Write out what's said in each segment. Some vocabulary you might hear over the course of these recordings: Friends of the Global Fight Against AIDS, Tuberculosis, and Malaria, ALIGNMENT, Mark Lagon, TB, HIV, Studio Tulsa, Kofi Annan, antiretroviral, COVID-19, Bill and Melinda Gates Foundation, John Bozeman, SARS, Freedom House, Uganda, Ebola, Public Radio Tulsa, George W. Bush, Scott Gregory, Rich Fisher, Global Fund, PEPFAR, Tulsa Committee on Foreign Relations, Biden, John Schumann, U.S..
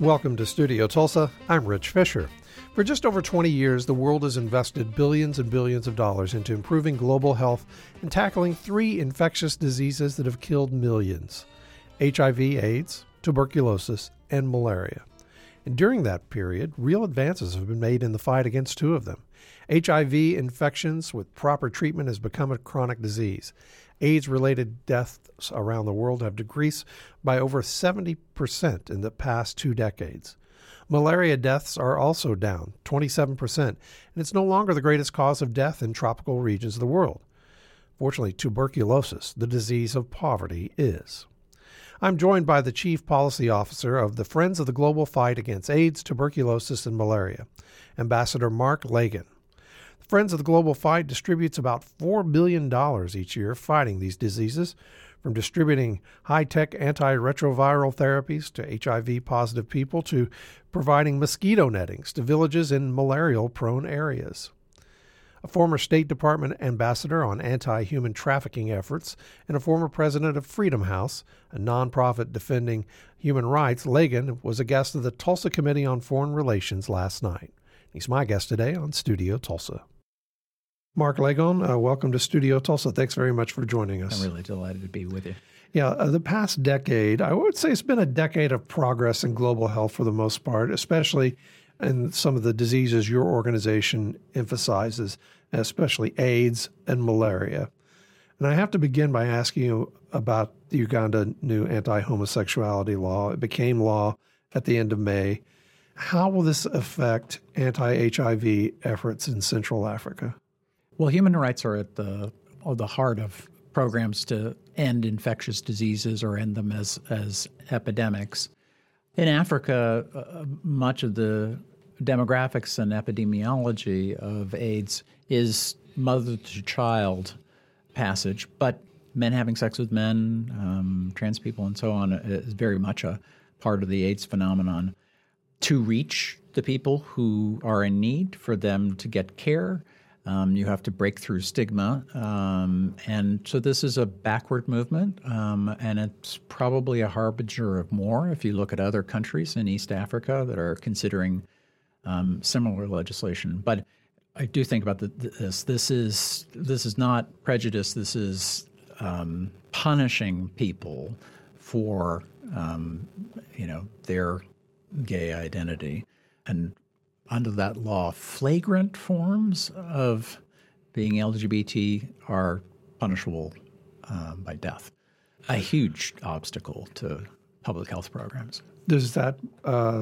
Welcome to Studio Tulsa. I'm Rich Fisher. For just over 20 years, the world has invested billions and billions of dollars into improving global health and tackling three infectious diseases that have killed millions: HIV, AIDS, tuberculosis, and malaria. And during that period, real advances have been made in the fight against two of them. HIV infections with proper treatment has become a chronic disease. AIDS-related deaths around the world have decreased by over 70% in the past 2 decades. Malaria deaths are also down 27%, and it's no longer the greatest cause of death in tropical regions of the world. Fortunately, tuberculosis, the disease of poverty, is. I'm joined by the Chief Policy Officer of the Friends of the Global Fight Against AIDS, Tuberculosis, and Malaria, Ambassador Mark Lagon. The Friends of the Global Fight distributes about $4 billion each year fighting these diseases, from distributing high-tech antiretroviral therapies to HIV-positive people to providing mosquito nettings to villages in malarial-prone areas. A former State Department ambassador on anti-human trafficking efforts, and a former president of Freedom House, a nonprofit defending human rights, Lagon was a guest of the Tulsa Committee on Foreign Relations last night. He's my guest today on Studio Tulsa. Mark Lagon, welcome to Studio Tulsa. Thanks very much for joining us. I'm really delighted to be with you. Yeah, the past decade, I would say it's been a decade of progress in global health for the most part, especially and some of the diseases your organization emphasizes, especially AIDS and malaria. And I have to begin by asking you about the Uganda new anti-homosexuality law. It became law at the end of May. How will this affect anti-HIV efforts in Central Africa? Well, human rights are at the heart of programs to end infectious diseases or end them as epidemics. In Africa, much of the demographics and epidemiology of AIDS is mother-to-child passage, but men having sex with men, trans people, and so on is very much a part of the AIDS phenomenon. To reach the people who are in need, for them to get care, you have to break through stigma. And so this is a backward movement, and it's probably a harbinger of more if you look at other countries in East Africa that are considering similar legislation. But I do think about this. This is not prejudice. This is punishing people for, their gay identity. And under that law, flagrant forms of being LGBT are punishable by death, a huge obstacle to public health programs. Does that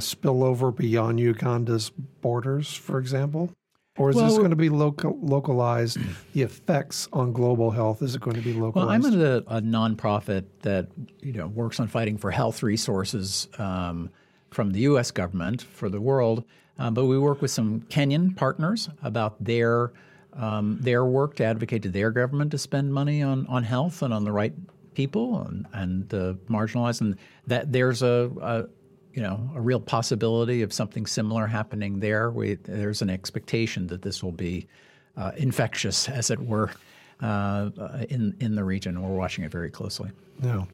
spill over beyond Uganda's borders, for example? Or is this going to be localized? The effects on global health, is it going to be localized? Well, I'm in a nonprofit that works on fighting for health resources from the U.S. government for the world. But we work with some Kenyan partners about their work to advocate to their government to spend money on health and on the right people and the marginalized, and that there's a real possibility of something similar happening there. There's an expectation that this will be infectious, as it were, in the region. We're watching it very closely. Yeah.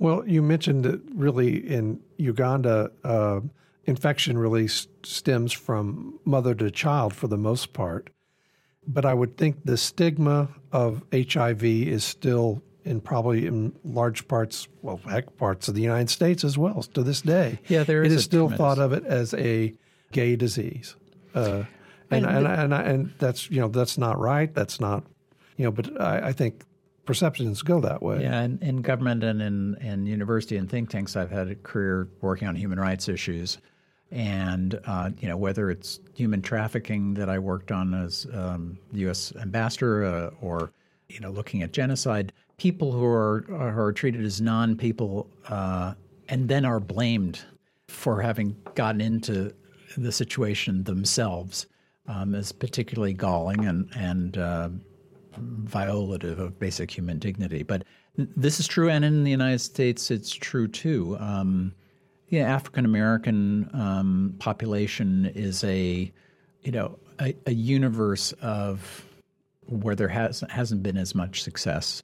Well, you mentioned that really in Uganda, infection really stems from mother to child for the most part. But I would think the stigma of HIV is still in large parts, parts of the United States as well to this day. Yeah, it is still thought of it as a gay disease. And that's, that's not right. That's not, but I think perceptions go that way. Yeah, and in government and in university and think tanks, I've had a career working on human rights issues. And, whether it's human trafficking that I worked on as the U.S. ambassador or, looking at genocide, people who are treated as non-people and then are blamed for having gotten into the situation themselves is particularly galling and violative of basic human dignity. But this is true, and in the United States, it's true, too. African-American population is a universe of where there hasn't been as much success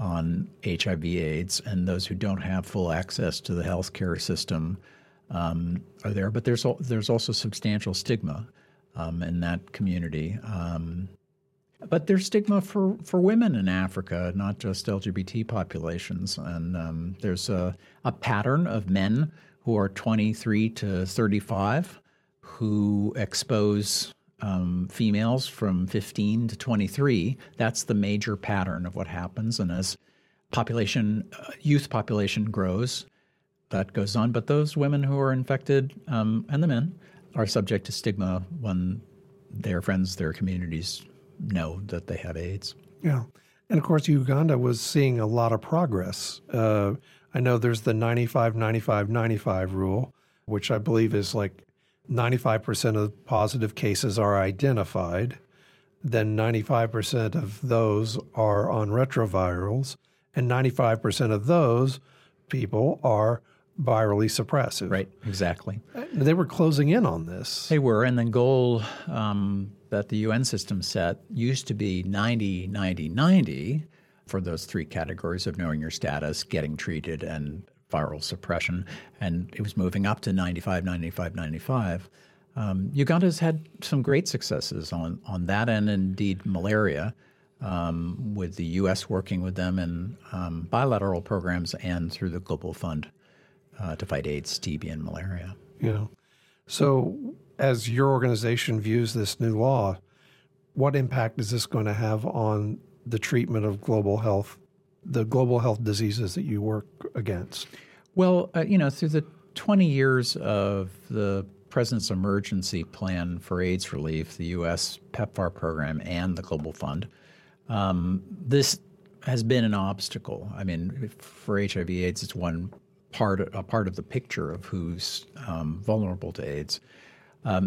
on HIV/AIDS, and those who don't have full access to the healthcare system are there, but there's also substantial stigma in that community. But there's stigma for women in Africa, not just LGBT populations. And there's a pattern of men who are 23 to 35 who expose females from 15 to 23. That's the major pattern of what happens. And as population, youth population grows, that goes on. But those women who are infected, and the men, are subject to stigma when their friends, their communities know that they have AIDS. Yeah. And of course, Uganda was seeing a lot of progress. I know there's the 95-95-95 rule, which I believe is like 95% of positive cases are identified. Then 95% of those are on retrovirals. And 95% of those people are virally suppressive. Right, exactly. They were closing in on this. They were, and the goal that the UN system set used to be 90-90-90 for those three categories of knowing your status, getting treated, and viral suppression, and it was moving up to 95-95-95. Uganda's had some great successes on that and indeed malaria, with the U.S. working with them in bilateral programs and through the Global Fund to fight AIDS, TB, and malaria. Yeah. So as your organization views this new law, what impact is this going to have on the treatment of global health, the global health diseases that you work against? Well, through the 20 years of the President's Emergency Plan for AIDS Relief, the U.S. PEPFAR program, and the Global Fund, this has been an obstacle. I mean, for HIV/AIDS, it's a part of the picture of who's vulnerable to AIDS.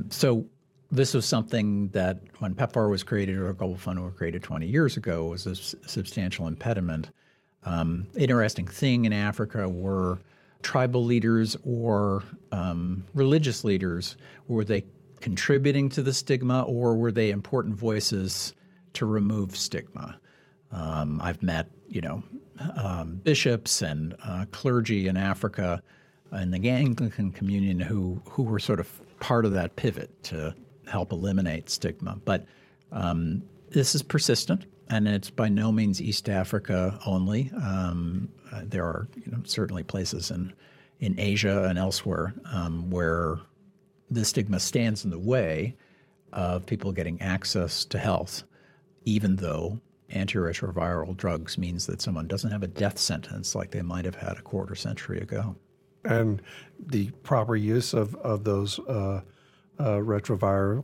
So this was something that when PEPFAR was created or Global Fund were created 20 years ago was a substantial impediment. Interesting thing in Africa were tribal leaders or religious leaders. Were they contributing to the stigma, or were they important voices to remove stigma? I've met, bishops and clergy in Africa and the Anglican Communion who were sort of part of that pivot to help eliminate stigma. But this is persistent, and it's by no means East Africa only. There are certainly places in Asia and elsewhere where the stigma stands in the way of people getting access to health, even though antiretroviral drugs means that someone doesn't have a death sentence like they might have had a quarter century ago. And the proper use of those retroviral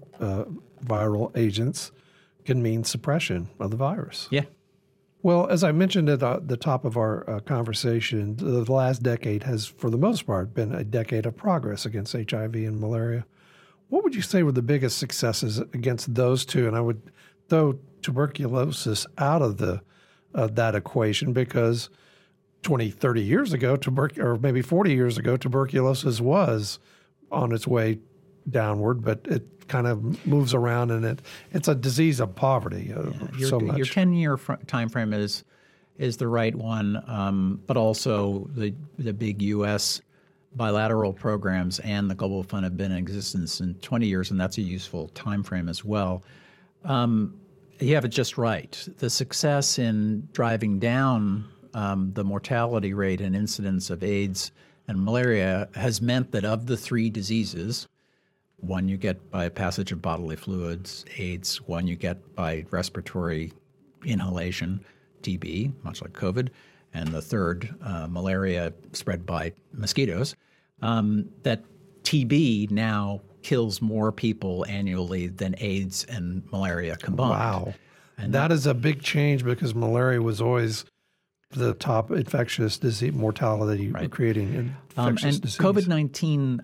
agents can mean suppression of the virus. Yeah. Well, as I mentioned at the top of our conversation, the last decade has, for the most part, been a decade of progress against HIV and malaria. What would you say were the biggest successes against those two? And I would throw tuberculosis out of that equation because 20, 30 years ago, or maybe 40 years ago, tuberculosis was on its way downward, but it kind of moves around, and it's a disease of poverty. Your 10-year time frame is the right one, but also the big U.S. bilateral programs and the Global Fund have been in existence in 20 years, and that's a useful time frame as well. You have it just right. The success in driving down the mortality rate and incidence of AIDS and malaria has meant that of the three diseases, one you get by passage of bodily fluids, AIDS, one you get by respiratory inhalation, TB, much like COVID, and the third, malaria spread by mosquitoes, that TB now kills more people annually than AIDS and malaria combined. Wow. And that is a big change because malaria was always the top infectious disease mortality, right, creating infectious disease. COVID-19,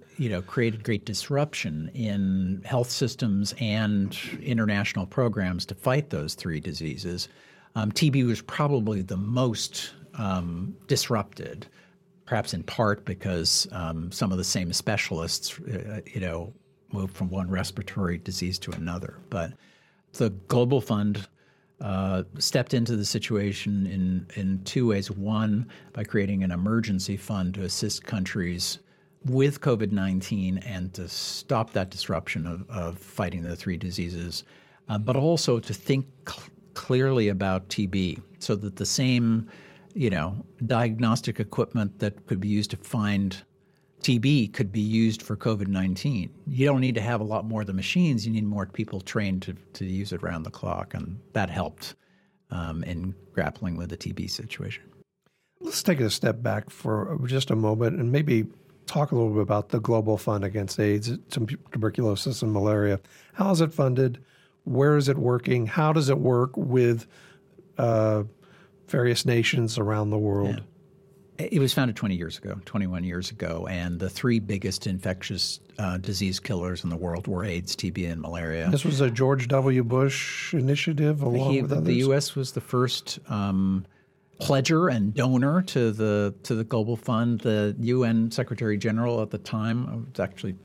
created great disruption in health systems and international programs to fight those three diseases. TB was probably the most disrupted, perhaps in part because some of the same specialists, moved from one respiratory disease to another. But the Global Fund stepped into the situation in two ways. One, by creating an emergency fund to assist countries with COVID-19 and to stop that disruption of fighting the three diseases, but also to think clearly about TB so that the same, diagnostic equipment that could be used to find TB could be used for COVID-19. You don't need to have a lot more of the machines. You need more people trained to use it around the clock, and that helped in grappling with the TB situation. Let's take a step back for just a moment and maybe talk a little bit about the Global Fund Against AIDS, Tuberculosis, and Malaria. How is it funded? Where is it working? How does it work with various nations around the world? Yeah. It was founded 21 years ago, and the three biggest infectious disease killers in the world were AIDS, TB, and malaria. This was a George W. Bush initiative along with others? The U.S. was the first pledger and donor to the Global Fund. The UN Secretary General at the time was actually,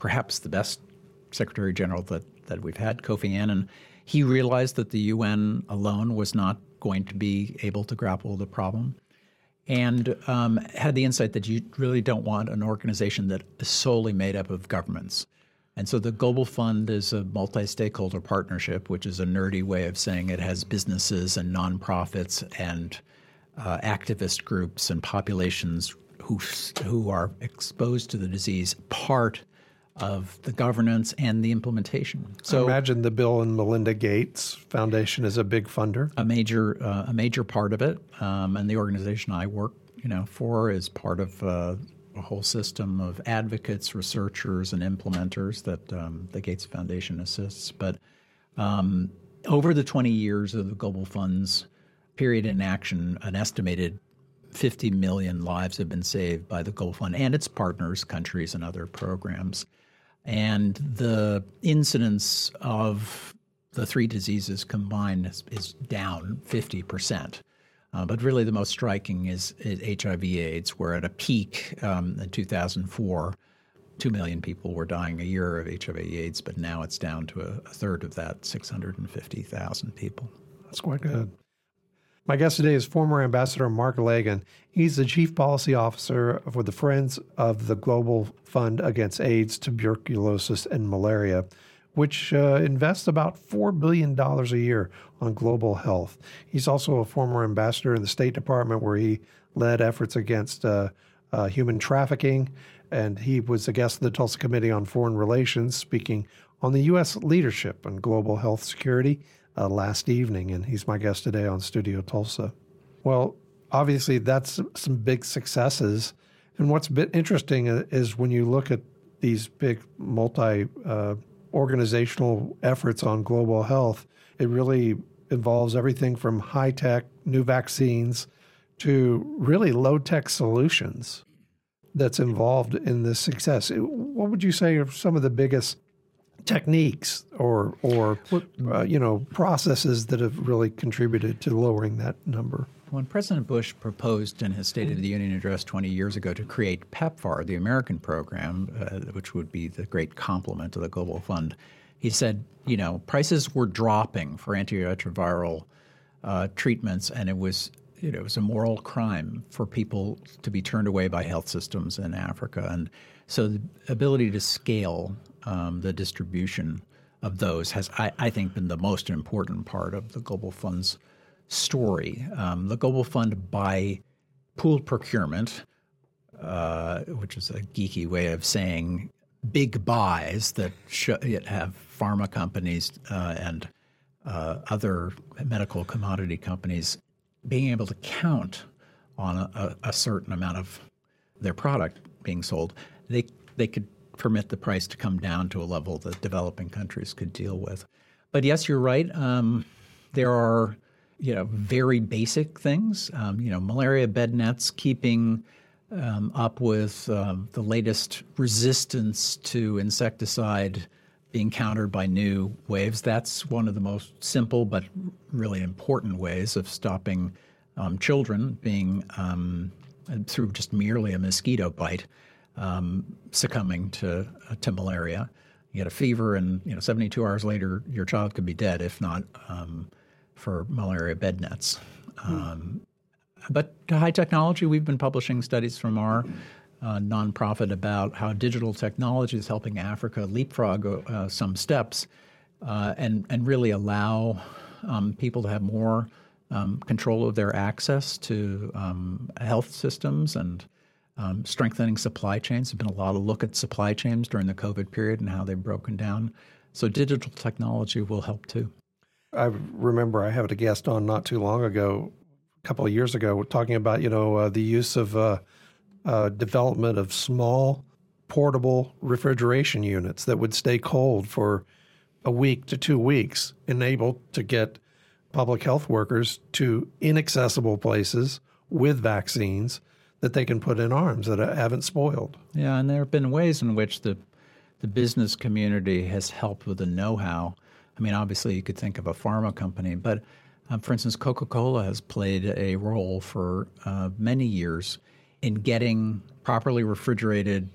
perhaps the best Secretary General that we've had, Kofi Annan. He realized that the UN alone was not going to be able to grapple with the problem, and had the insight that you really don't want an organization that is solely made up of governments. And so the Global Fund is a multi-stakeholder partnership, which is a nerdy way of saying it has businesses and nonprofits and activist groups and populations who are exposed to the disease, part of the governance and the implementation. So I imagine the Bill and Melinda Gates Foundation is a big funder. A major part of it, and the organization I work, for is part of a whole system of advocates, researchers, and implementers that the Gates Foundation assists. But over the 20 years of the Global Fund's period in action, an estimated 50 million lives have been saved by the Global Fund and its partners, countries, and other programs. And the incidence of the three diseases combined is down 50%. But really the most striking is HIV/AIDS, where at a peak in 2004, 2 million people were dying a year of HIV/AIDS, but now it's down to a third of that, 650,000 people. That's quite good. My guest today is former Ambassador Mark Lagon. He's the Chief Policy Officer for the Friends of the Global Fund Against AIDS, Tuberculosis, and Malaria, which invests about $4 billion a year on global health. He's also a former ambassador in the State Department, where he led efforts against human trafficking, and he was a guest of the Tulsa Committee on Foreign Relations, speaking on the U.S. leadership on global health security last evening, and he's my guest today on Studio Tulsa. Well, obviously that's some big successes, and what's a bit interesting is when you look at these big multi-organizational efforts on global health, it really involves everything from high-tech, new vaccines, to really low-tech solutions that's involved in this success. What would you say are some of the biggest techniques or processes that have really contributed to lowering that number? When President Bush proposed in his State of the Union address 20 years ago to create PEPFAR, the American program, which would be the great complement to the Global Fund, he said, prices were dropping for antiretroviral treatments, and it was a moral crime for people to be turned away by health systems in Africa. And so the ability to scale the distribution of those has, I think, been the most important part of the Global Fund's story. The Global Fund, by pooled procurement, which is a geeky way of saying big buys that have pharma companies and other medical commodity companies being able to count on a certain amount of their product being sold, they could permit the price to come down to a level that developing countries could deal with. But yes, you're right. There are, very basic things. Malaria bed nets, keeping up with the latest resistance to insecticide being countered by new waves. That's one of the most simple but really important ways of stopping children being, through just merely a mosquito bite, succumbing to malaria. You get a fever and, 72 hours later, your child could be dead, if not for malaria bed nets. But to high technology, we've been publishing studies from our nonprofit about how digital technology is helping Africa leapfrog some steps and really allow people to have more control of their access to health systems and strengthening supply chains. There's been a lot of look at supply chains during the COVID period and how they've broken down. So digital technology will help too. I remember I had a guest on not too long ago, a couple of years ago, talking about, the use of development of small portable refrigeration units that would stay cold for a week to 2 weeks, enabled to get public health workers to inaccessible places with vaccines that they can put in arms that haven't spoiled. Yeah, and there have been ways in which the business community has helped with the know-how. I mean, obviously, you could think of a pharma company, but for instance, Coca-Cola has played a role for many years in getting properly refrigerated,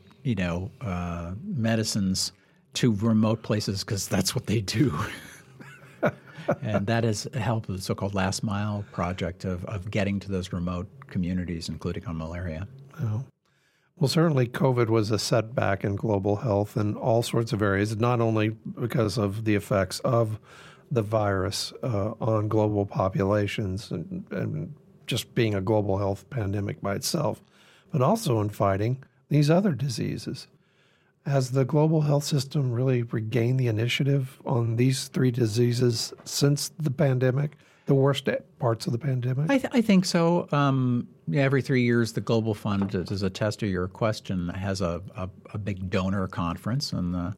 medicines to remote places because that's what they do. And that has helped with the so-called last mile project of getting to those remote communities, including on malaria. Oh. Well, certainly COVID was a setback in global health in all sorts of areas, not only because of the effects of the virus on global populations and just being a global health pandemic by itself, but also in fighting these other diseases. Has the global health system really regained the initiative on these three diseases since the pandemic, the worst parts of the pandemic? I think so. Every 3 years, the Global Fund, as a test of your question, has a big donor conference, and the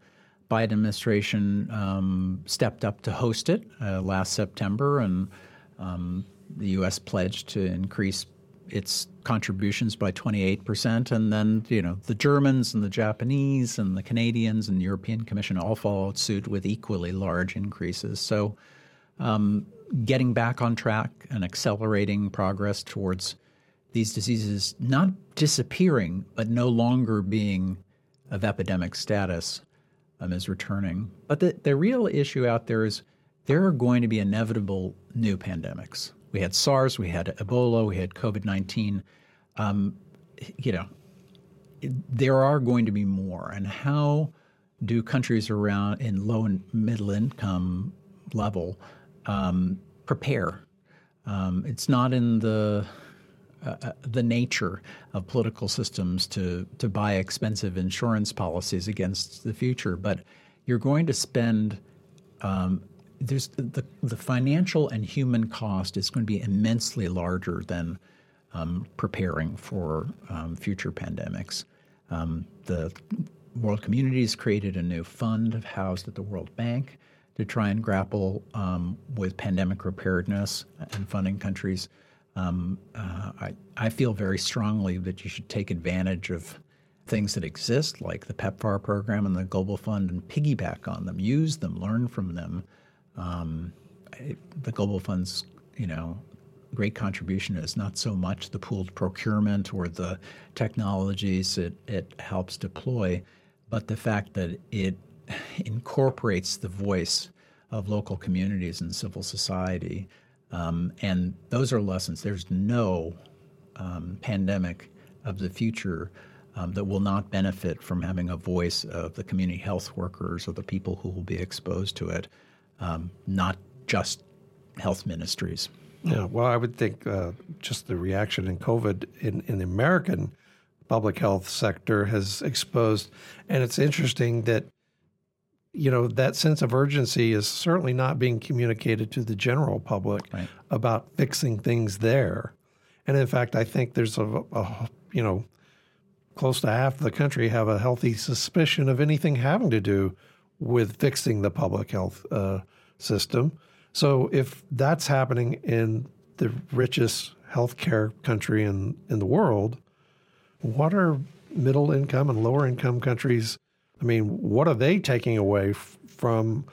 Biden administration stepped up to host it last September, and the U.S. pledged to increase its contributions by 28%. And then, the Germans and the Japanese and the Canadians and the European Commission all followed suit with equally large increases. So getting back on track and accelerating progress towards these diseases not disappearing, but no longer being of epidemic status is returning. But the real issue out there is there are going to be inevitable new pandemics. We had SARS, we had Ebola, we had COVID-19. There are going to be more. And how do countries around in low and middle income level prepare? It's not in the nature of political systems to buy expensive insurance policies against the future, but you're going to spend. There's the financial and human cost is going to be immensely larger than preparing for future pandemics. The world community has created a new fund housed at the World Bank to try and grapple with pandemic preparedness and funding countries. I feel very strongly that you should take advantage of things that exist, like the PEPFAR program and the Global Fund, and piggyback on them, use them, learn from them. The Global Fund's, great contribution is not so much the pooled procurement or the technologies it helps deploy, but the fact that it incorporates the voice of local communities and civil society. And those are lessons. There's no pandemic of the future that will not benefit from having a voice of the community health workers or the people who will be exposed to it. Not just health ministries. Yeah, well, I would think just the reaction in COVID in the American public health sector has exposed, and it's interesting that, that sense of urgency is certainly not being communicated to the general public right. about fixing things there. And in fact, I think there's a close to half the country have a healthy suspicion of anything having to do with fixing the public health system. So if that's happening in the richest healthcare country in the world, what are middle income and lower income countries? I mean, what are they taking away from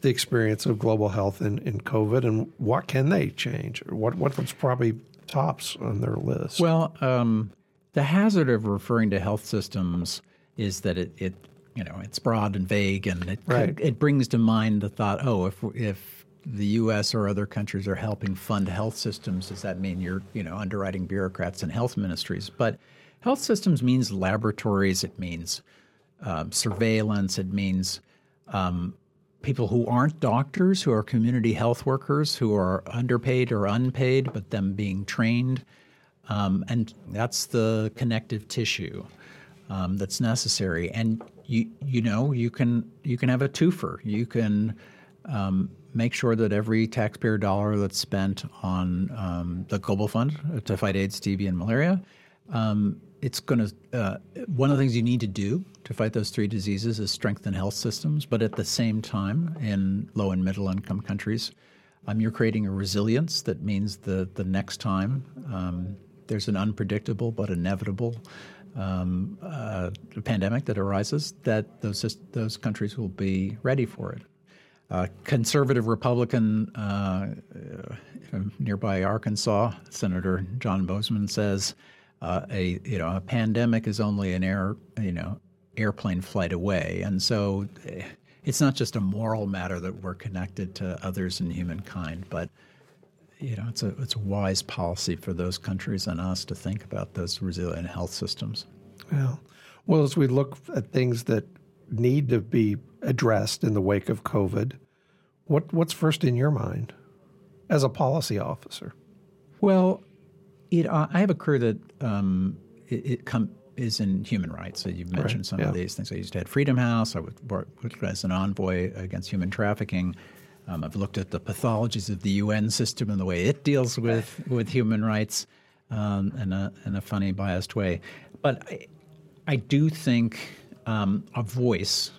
the experience of global health in COVID, and what can they change? What's probably tops on their list? Well, the hazard of referring to health systems is that it's broad and vague, and it brings to mind the thought, if the U.S. or other countries are helping fund health systems, does that mean you're underwriting bureaucrats and health ministries? But Health systems means laboratories. It means surveillance. It means people who aren't doctors, who are community health workers, who are underpaid or unpaid, but them being trained. And that's the connective tissue that's necessary. And you can have a twofer. You can make sure that every taxpayer dollar that's spent on the Global Fund to fight AIDS, TB, and malaria, it's going to one of the things you need to do to fight those three diseases is strengthen health systems. But at the same time, in low and middle income countries, you're creating a resilience that means the next time there's an unpredictable but inevitable pandemic that arises, that those countries will be ready for it. Conservative Republican from nearby Arkansas, Senator John Bozeman says, a pandemic is only an airplane flight away, and so. It's not just a moral matter that we're connected to others and humankind, but it's a wise policy for those countries and us to think about those resilient health systems. Well, as we look at things that need to be addressed in the wake of COVID, what's first in your mind as a policy officer? Well, I have a career that is in human rights. So you've mentioned some of these things. I used to head Freedom House. I worked as an envoy against human trafficking. I've looked at the pathologies of the UN system and the way it deals with human rights in a funny, biased way. But I do think a voice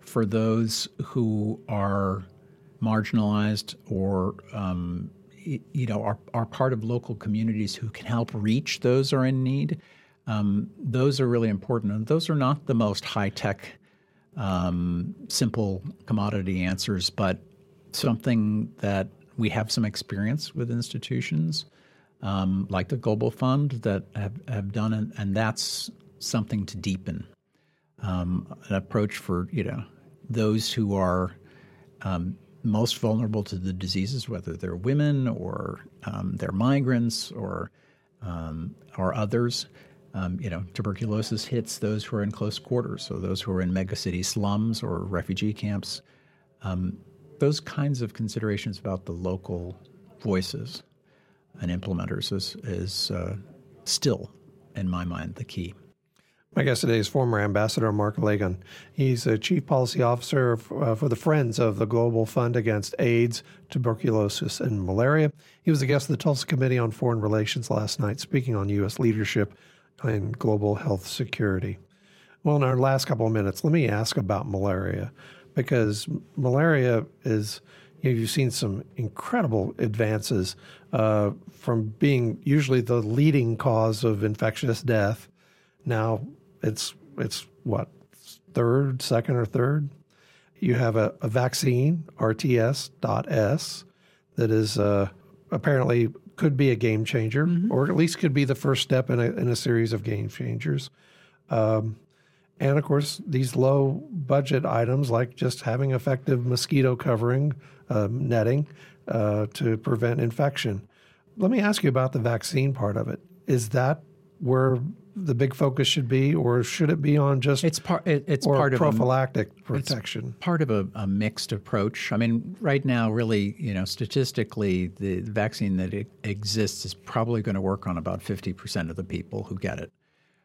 for those who are marginalized or are part of local communities who can help reach those who are in need. Those are really important, and those are not the most high-tech, simple commodity answers, but something that we have some experience with institutions like the Global Fund that have done, and that's something to deepen. An approach for those who are most vulnerable to the diseases, whether they're women or they're migrants or others. Tuberculosis hits those who are in close quarters, so those who are in megacity slums or refugee camps. Those kinds of considerations about the local voices and implementers is still, in my mind, the key. My guest today is former Ambassador Mark Lagon. He's a Chief Policy Officer for the Friends of the Global Fund Against AIDS, Tuberculosis, and Malaria. He was a guest of the Tulsa Committee on Foreign Relations last night, speaking on U.S. leadership and global health security. Well, in our last couple of minutes, let me ask about malaria, because malaria is, you've seen some incredible advances from being usually the leading cause of infectious death. Now it's what, second or third? You have a vaccine, RTS.S, that is apparently could be a game changer, mm-hmm. or at least could be the first step in a series of game changers. And of course, these low budget items like just having effective mosquito covering, netting to prevent infection. Let me ask you about the vaccine part of it. Is that where the big focus should be, or should it be on just prophylactic protection? It's part of a mixed approach. I mean, right now, really, statistically, the vaccine that exists is probably going to work on about 50% of the people who get it.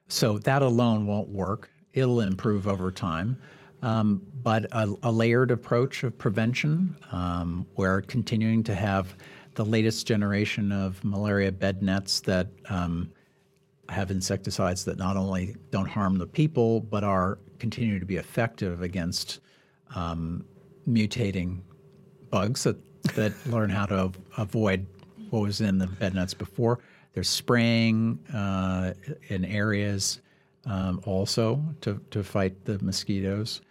So that alone won't work. It'll improve over time. But a layered approach of prevention, where continuing to have the latest generation of malaria bed nets that have insecticides that not only don't harm the people, but continue to be effective against mutating bugs that learn how to avoid what was in the bed nets before. They're spraying in areas also to fight the mosquitoes.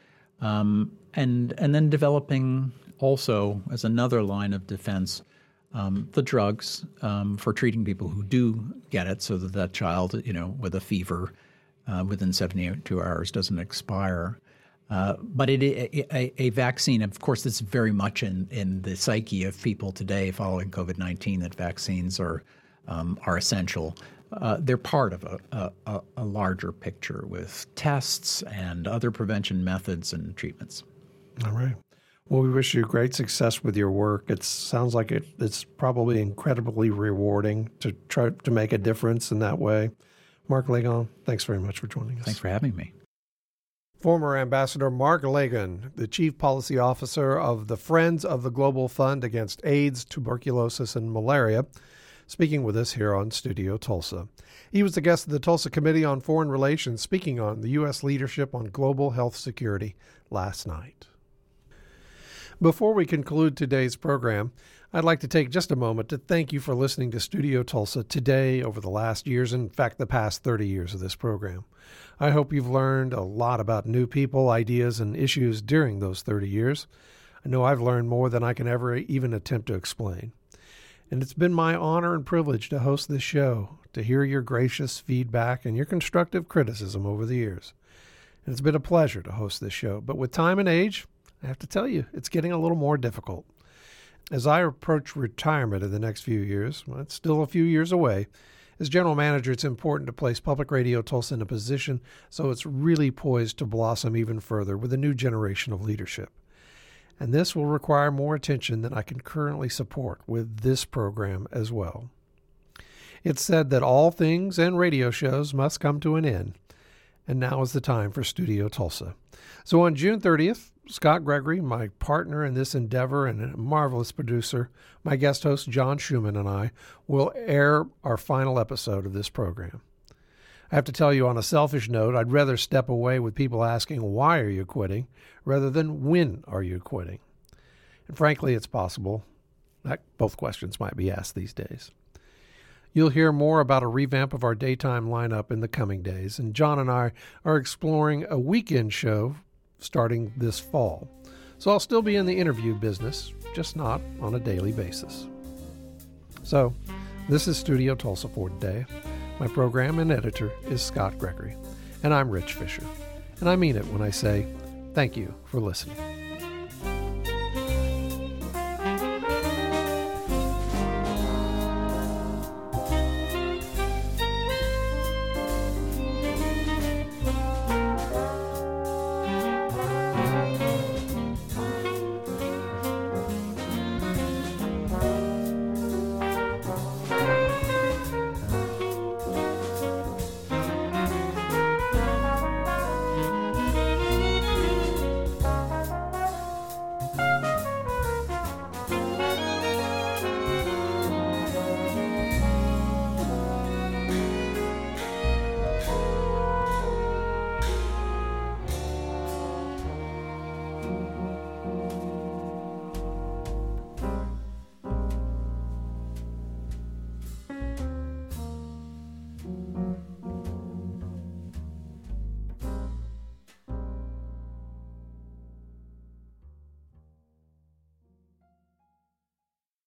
And then developing also as another line of defense the drugs for treating people who do get it, so that child, with a fever within 72 hours doesn't expire. But a vaccine, of course, it's very much in the psyche of people today following COVID-19 that vaccines are essential. They're part of a larger picture with tests and other prevention methods and treatments. All right. Well, we wish you great success with your work. It sounds like it's probably incredibly rewarding to try to make a difference in that way. Mark Lagon, thanks very much for joining us. Thanks for having me. Former Ambassador Mark Lagon, the Chief Policy Officer of the Friends of the Global Fund Against AIDS, Tuberculosis, and Malaria, speaking with us here on Studio Tulsa. He was the guest of the Tulsa Committee on Foreign Relations, speaking on the U.S. leadership on global health security last night. Before we conclude today's program, I'd like to take just a moment to thank you for listening to Studio Tulsa today, over the last years, in fact, the past 30 years of this program. I hope you've learned a lot about new people, ideas, and issues during those 30 years. I know I've learned more than I can ever even attempt to explain. And it's been my honor and privilege to host this show, to hear your gracious feedback and your constructive criticism over the years. And it's been a pleasure to host this show, but with time and age, I have to tell you, it's getting a little more difficult. As I approach retirement in the next few years, well, it's still a few years away, as general manager, it's important to place Public Radio Tulsa in a position so it's really poised to blossom even further with a new generation of leadership. And this will require more attention than I can currently support with this program as well. It's said that all things and radio shows must come to an end, and now is the time for Studio Tulsa. So on June 30th, Scott Gregory, my partner in this endeavor and a marvelous producer, my guest host John Schumann, and I will air our final episode of this program. I have to tell you, on a selfish note, I'd rather step away with people asking, why are you quitting, rather than when are you quitting? And frankly, it's possible that both questions might be asked these days. You'll hear more about a revamp of our daytime lineup in the coming days, and John and I are exploring a weekend show starting this fall. So I'll still be in the interview business, just not on a daily basis. So, this is Studio Tulsa for today. My program and editor is Scott Gregory, and I'm Rich Fisher. And I mean it when I say thank you for listening.